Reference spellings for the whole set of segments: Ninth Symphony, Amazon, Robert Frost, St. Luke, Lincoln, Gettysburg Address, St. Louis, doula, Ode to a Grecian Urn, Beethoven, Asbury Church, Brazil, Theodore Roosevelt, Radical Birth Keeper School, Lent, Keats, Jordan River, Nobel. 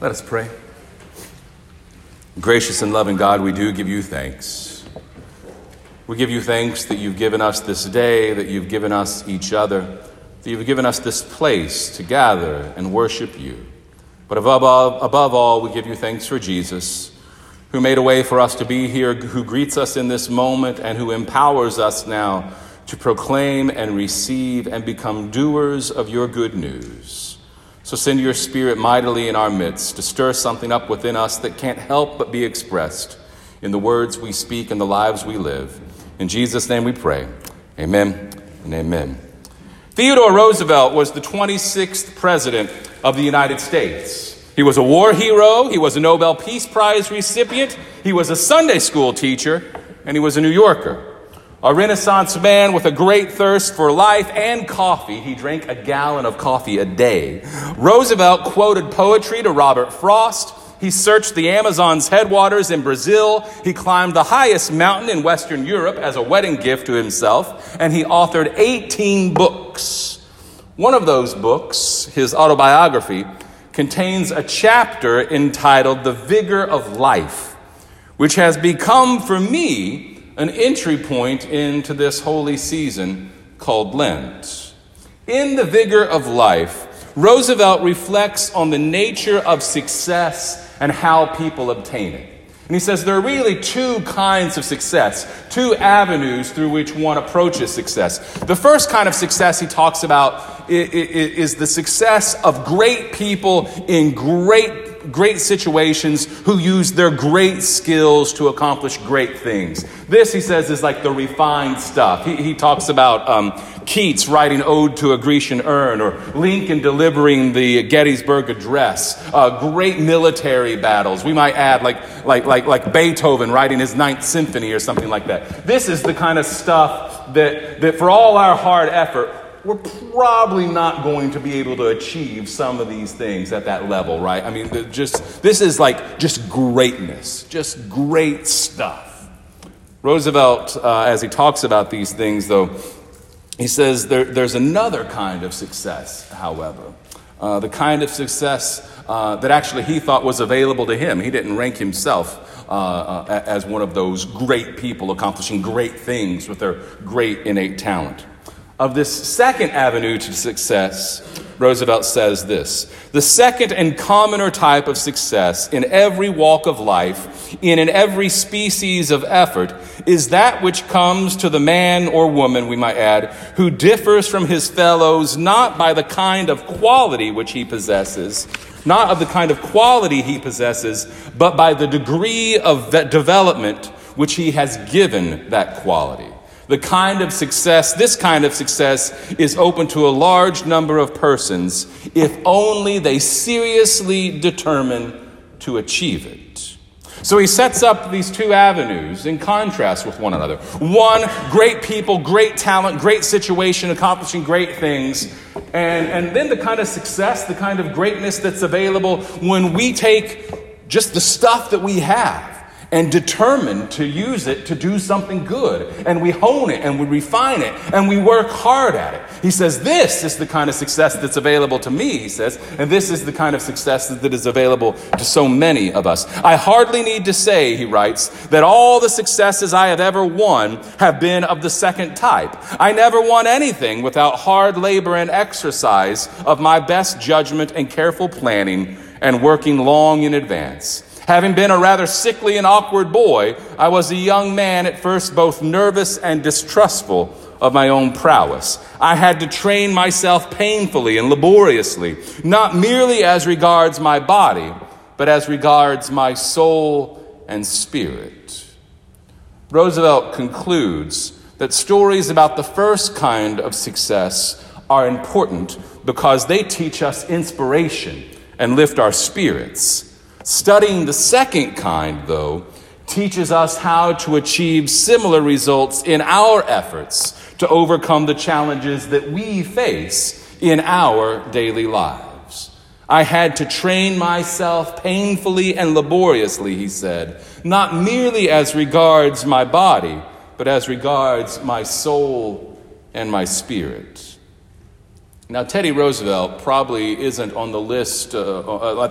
Let us pray. Gracious and loving God, we do give you thanks. We give you thanks that you've given us this day, that you've given us each other, that you've given us this place to gather and worship you. But above all, we give you thanks for Jesus, who made a way for us to be here, who greets us in this moment, and who empowers us now to proclaim and receive and become doers of your good news. So send your Spirit mightily in our midst to stir something up within us that can't help but be expressed in the words we speak and the lives we live. In Jesus' name we pray. Amen and amen. Theodore Roosevelt was the 26th president of the United States. He was a war hero. He was a Nobel Peace Prize recipient. He was a Sunday school teacher, and he was a New Yorker. A Renaissance man with a great thirst for life and coffee. He drank a gallon of coffee a day. Roosevelt quoted poetry to Robert Frost. He searched the Amazon's headwaters in Brazil. He climbed the highest mountain in Western Europe as a wedding gift to himself. And he authored 18 books. One of those books, his autobiography, contains a chapter entitled The Vigor of Life, which has become for me an entry point into this holy season called Lent. In The Vigor of Life, Roosevelt reflects on the nature of success and how people obtain it. And he says there are really two kinds of success, two avenues through which one approaches success. The first kind of success he talks about is the success of great people in great situations who use their great skills to accomplish great things. This, he says, is like the refined stuff. He talks about Keats writing Ode to a Grecian Urn, or Lincoln delivering the Gettysburg Address, great military battles. We might add like Beethoven writing his Ninth Symphony or something like that. This is the kind of stuff that for all our hard effort, we're probably not going to be able to achieve some of these things at that level, right? I mean, this is like just greatness, just great stuff. Roosevelt, as he talks about these things, though, he says there's another kind of success, however. The kind of success that actually he thought was available to him. He didn't rank himself as one of those great people accomplishing great things with their great innate talent. Of this second avenue to success, Roosevelt says this: the second and commoner type of success in every walk of life, and in every species of effort, is that which comes to the man or woman, we might add, who differs from his fellows not by the kind of quality which he possesses, not of the kind of quality he possesses, but by the degree of that development which he has given that quality. This kind of success is open to a large number of persons if only they seriously determine to achieve it. So he sets up these two avenues in contrast with one another. One, great people, great talent, great situation, accomplishing great things. And then the kind of success, the kind of greatness that's available when we take just the stuff that we have and determined to use it to do something good. And we hone it, and we refine it, and we work hard at it. He says, this is the kind of success that's available to me, he says, and this is the kind of success that is available to so many of us. I hardly need to say, he writes, that all the successes I have ever won have been of the second type. I never won anything without hard labor and exercise of my best judgment and careful planning and working long in advance. Having been a rather sickly and awkward boy, I was a young man at first both nervous and distrustful of my own prowess. I had to train myself painfully and laboriously, not merely as regards my body, but as regards my soul and spirit. Roosevelt concludes that stories about the first kind of success are important because they teach us inspiration and lift our spirits. Studying the second kind, though, teaches us how to achieve similar results in our efforts to overcome the challenges that we face in our daily lives. I had to train myself painfully and laboriously, he said, not merely as regards my body, but as regards my soul and my spirit. Now, Teddy Roosevelt probably isn't on the list, at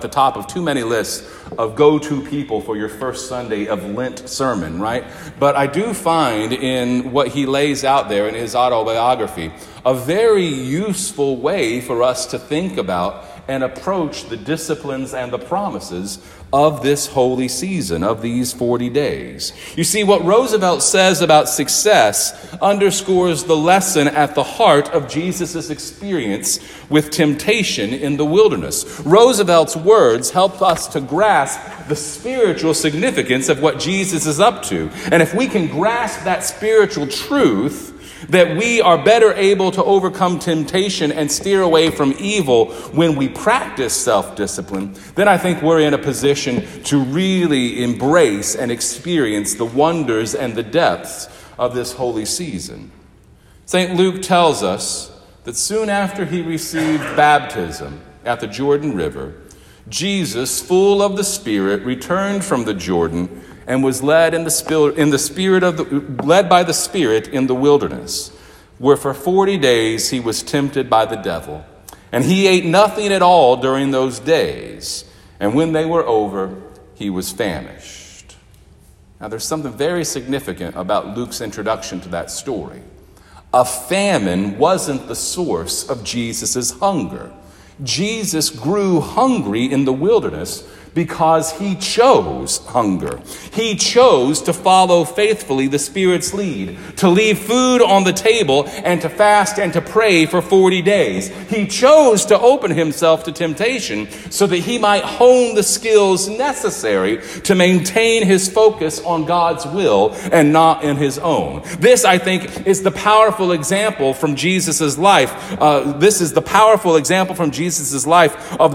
the top of too many lists of go-to people for your first Sunday of Lent sermon, right? But I do find in what he lays out there in his autobiography a very useful way for us to think about and approach the disciplines and the promises of this holy season, of these 40 days. You see, what Roosevelt says about success underscores the lesson at the heart of Jesus' experience with temptation in the wilderness. Roosevelt's words help us to grasp the spiritual significance of what Jesus is up to. And if we can grasp that spiritual truth, that we are better able to overcome temptation and steer away from evil when we practice self-discipline, then I think we're in a position to really embrace and experience the wonders and the depths of this holy season. St. Luke tells us that soon after he received baptism at the Jordan River, Jesus, full of the Spirit, returned from the Jordan and was led led by the Spirit in the wilderness, where for 40 days he was tempted by the devil. And he ate nothing at all during those days. And when they were over, he was famished. Now, there's something very significant about Luke's introduction to that story. A famine wasn't the source of Jesus' hunger. Jesus grew hungry in the wilderness because he chose hunger. He chose to follow faithfully the Spirit's lead, to leave food on the table and to fast and to pray for 40 days. He chose to open himself to temptation so that he might hone the skills necessary to maintain his focus on God's will and not in his own. This, I think, is the powerful example from Jesus' life. Of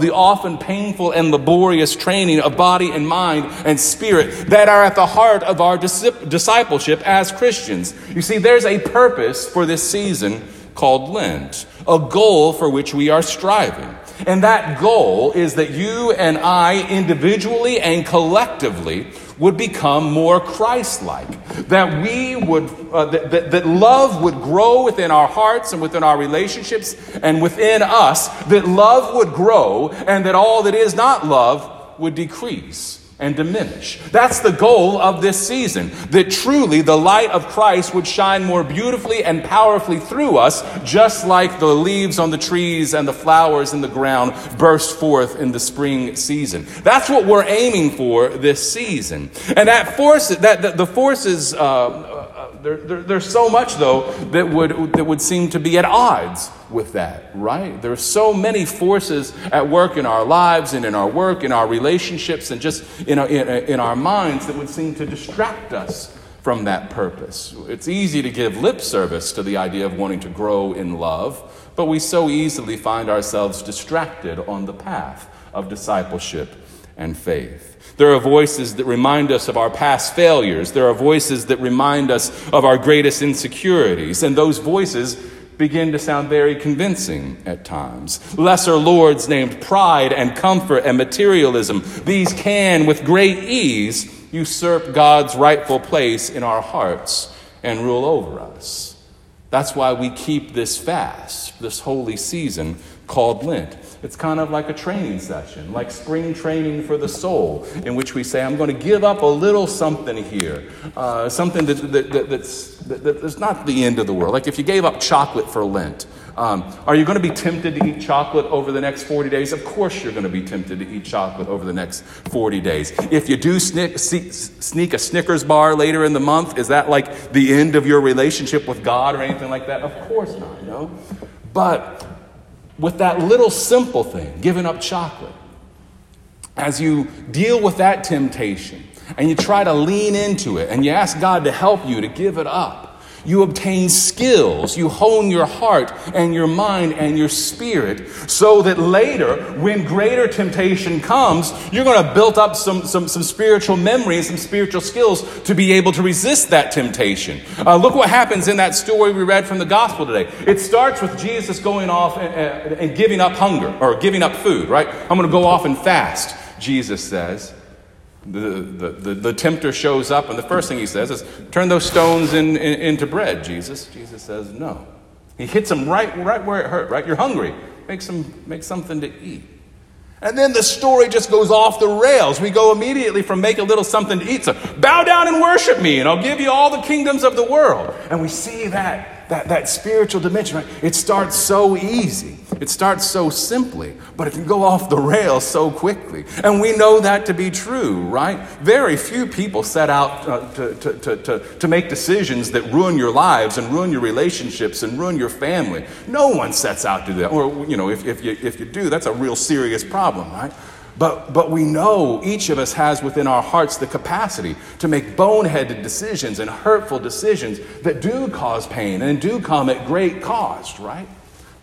the often painful and laborious training of body and mind and spirit that are at the heart of our discipleship as Christians. You see, there's a purpose for this season called Lent, a goal for which we are striving. And that goal is that you and I individually and collectively would become more Christ-like, that we would, that love would grow within our hearts and within our relationships and within us, that love would grow and that all that is not love would decrease and diminish. That's the goal of this season, that truly the light of Christ would shine more beautifully and powerfully through us, just like the leaves on the trees and the flowers in the ground burst forth in the spring season. That's what we're aiming for this season. And that force, there's so much, though, that would seem to be at odds with that, right? There are so many forces at work in our lives and in our work, in our relationships, and just in our minds that would seem to distract us from that purpose. It's easy to give lip service to the idea of wanting to grow in love, but we so easily find ourselves distracted on the path of discipleship and faith. There are voices that remind us of our past failures. There are voices that remind us of our greatest insecurities. And those voices begin to sound very convincing at times. Lesser lords named pride and comfort and materialism. These can, with great ease, usurp God's rightful place in our hearts and rule over us. That's why we keep this fast, this holy season called Lent. It's kind of like a training session, like spring training for the soul, in which we say, I'm going to give up a little something here, something that's not the end of the world. Like if you gave up chocolate for Lent, are you going to be tempted to eat chocolate over the next 40 days? Of course you're going to be tempted to eat chocolate over the next 40 days. If you do sneak a Snickers bar later in the month, is that like the end of your relationship with God or anything like that? Of course not, no. But with that little simple thing, giving up chocolate, as you deal with that temptation and you try to lean into it and you ask God to help you to give it up, you obtain skills, you hone your heart and your mind and your spirit so that later, when greater temptation comes, you're going to build up some spiritual memories, some spiritual skills to be able to resist that temptation. Look what happens in that story we read from the gospel today. It starts with Jesus going off and giving up hunger or giving up food, right? I'm going to go off and fast, Jesus says. The tempter shows up, and the first thing he says is, turn those stones into bread, Jesus. Jesus says, no, He hits them right where it hurt, right? You're hungry. Make something to eat. And then the story just goes off the rails. We go immediately from make a little something to eat to bow down and worship me, and I'll give you all the kingdoms of the world. And we see that spiritual dimension, right? It starts so easy. It starts so simply, but it can go off the rails so quickly. And we know that to be true, right? Very few people set out to make decisions that ruin your lives and ruin your relationships and ruin your family. No one sets out to do that. Or, you know, if you do, that's a real serious problem, right? But we know each of us has within our hearts the capacity to make boneheaded decisions and hurtful decisions that do cause pain and do come at great cost, right?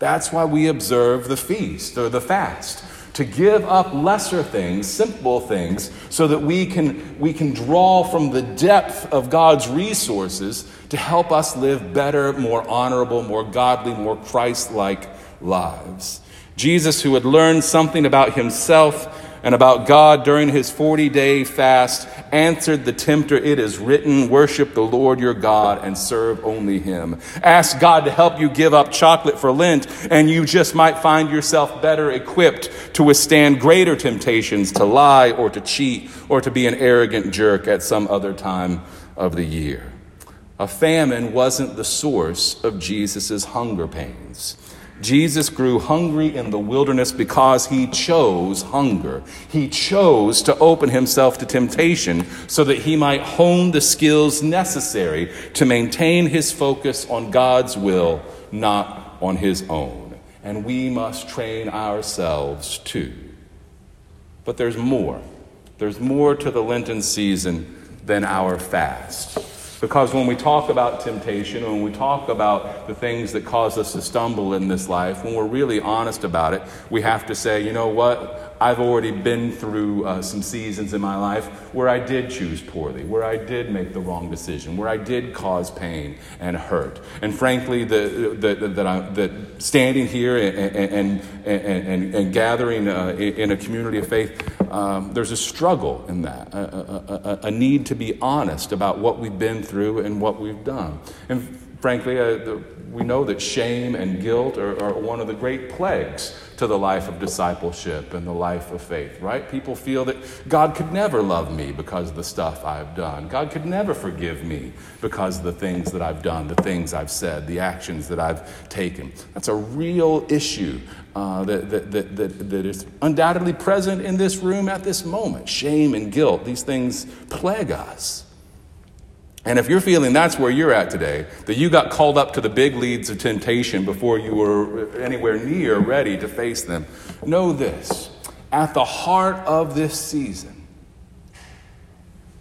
That's why we observe the feast or the fast, to give up lesser things, simple things, so that we can draw from the depth of God's resources to help us live better, more honorable, more godly, more Christ-like lives. Jesus, who had learned something about himself and about God during his 40-day fast, answered the tempter, "It is written, worship the Lord your God and serve only him." Ask God to help you give up chocolate for Lent, and you just might find yourself better equipped to withstand greater temptations to lie or to cheat or to be an arrogant jerk at some other time of the year. A famine wasn't the source of Jesus' hunger pains. Jesus grew hungry in the wilderness because he chose hunger. He chose to open himself to temptation so that he might hone the skills necessary to maintain his focus on God's will, not on his own. And we must train ourselves too. But there's more. There's more to the Lenten season than our fast. Because when we talk about temptation, when we talk about the things that cause us to stumble in this life, when we're really honest about it, we have to say, you know what? I've already been through some seasons in my life where I did choose poorly, where I did make the wrong decision, where I did cause pain and hurt. And frankly, that standing here and gathering in a community of faith, there's a struggle in that, a need to be honest about what we've been through and what we've done. And frankly, we know that shame and guilt are one of the great plagues to the life of discipleship and the life of faith, right? People feel that God could never love me because of the stuff I've done. God could never forgive me because of the things that I've done, the things I've said, the actions that I've taken. That's a real issue that is undoubtedly present in this room at this moment. Shame and guilt, these things plague us. And if you're feeling that's where you're at today, that you got called up to the big leads of temptation before you were anywhere near ready to face them, know this: at the heart of this season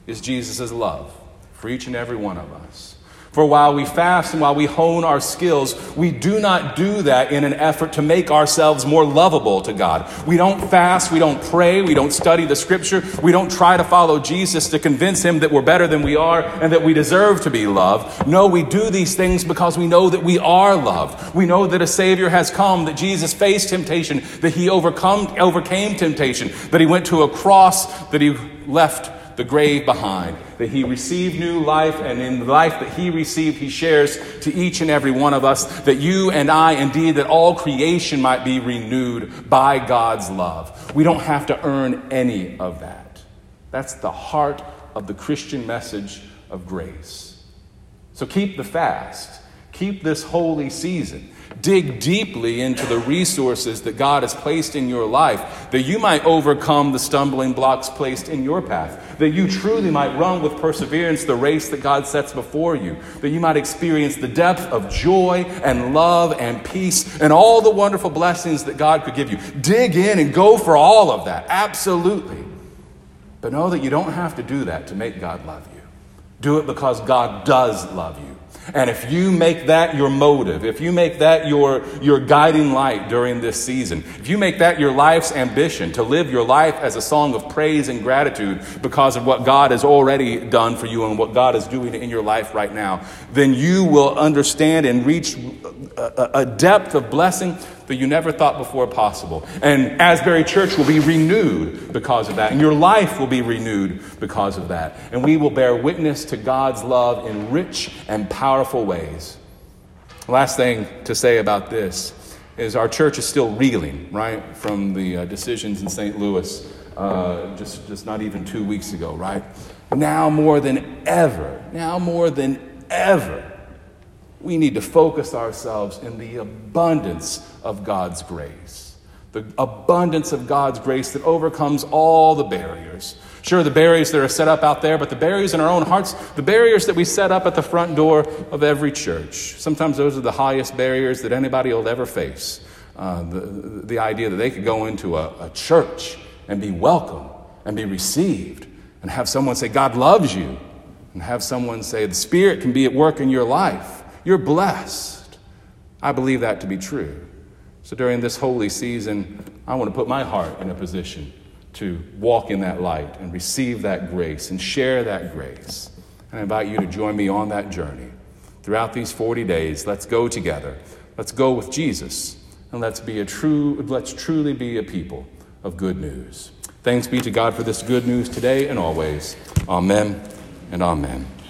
is Jesus' love for each and every one of us. For while we fast and while we hone our skills, we do not do that in an effort to make ourselves more lovable to God. We don't fast, we don't pray, we don't study the scripture, we don't try to follow Jesus to convince him that we're better than we are and that we deserve to be loved. No, we do these things because we know that we are loved. We know that a Savior has come, that Jesus faced temptation, that he overcame temptation, that he went to a cross, that he left the grave behind, that he received new life, and in the life that he received, he shares to each and every one of us, that you and I, indeed, that all creation might be renewed by God's love. We don't have to earn any of that. That's the heart of the Christian message of grace. So keep the fast. Keep this holy season. Dig deeply into the resources that God has placed in your life, that you might overcome the stumbling blocks placed in your path, that you truly might run with perseverance the race that God sets before you, that you might experience the depth of joy and love and peace and all the wonderful blessings that God could give you. Dig in and go for all of that, absolutely. But know that you don't have to do that to make God love you. Do it because God does love you. And if you make that your motive, if you make that your guiding light during this season, if you make that your life's ambition to live your life as a song of praise and gratitude because of what God has already done for you and what God is doing in your life right now, then you will understand and reach a depth of blessing that you never thought before possible. And Asbury Church will be renewed because of that. And your life will be renewed because of that. And we will bear witness to God's love in rich and powerful ways. Last thing to say about this is our church is still reeling, right, from the decisions in St. Louis just not even 2 weeks ago, right? Now more than ever, we need to focus ourselves in the abundance of God's grace. The abundance of God's grace that overcomes all the barriers. Sure, the barriers that are set up out there, but the barriers in our own hearts, the barriers that we set up at the front door of every church. Sometimes those are the highest barriers that anybody will ever face. The idea that they could go into a church and be welcome and be received and have someone say, God loves you, and have someone say, the Spirit can be at work in your life. You're blessed. I believe that to be true. So during this holy season, I want to put my heart in a position to walk in that light and receive that grace and share that grace. And I invite you to join me on that journey. Throughout these 40 days, let's go together. Let's go with Jesus, and let's truly be a people of good news. Thanks be to God for this good news today and always. Amen and amen.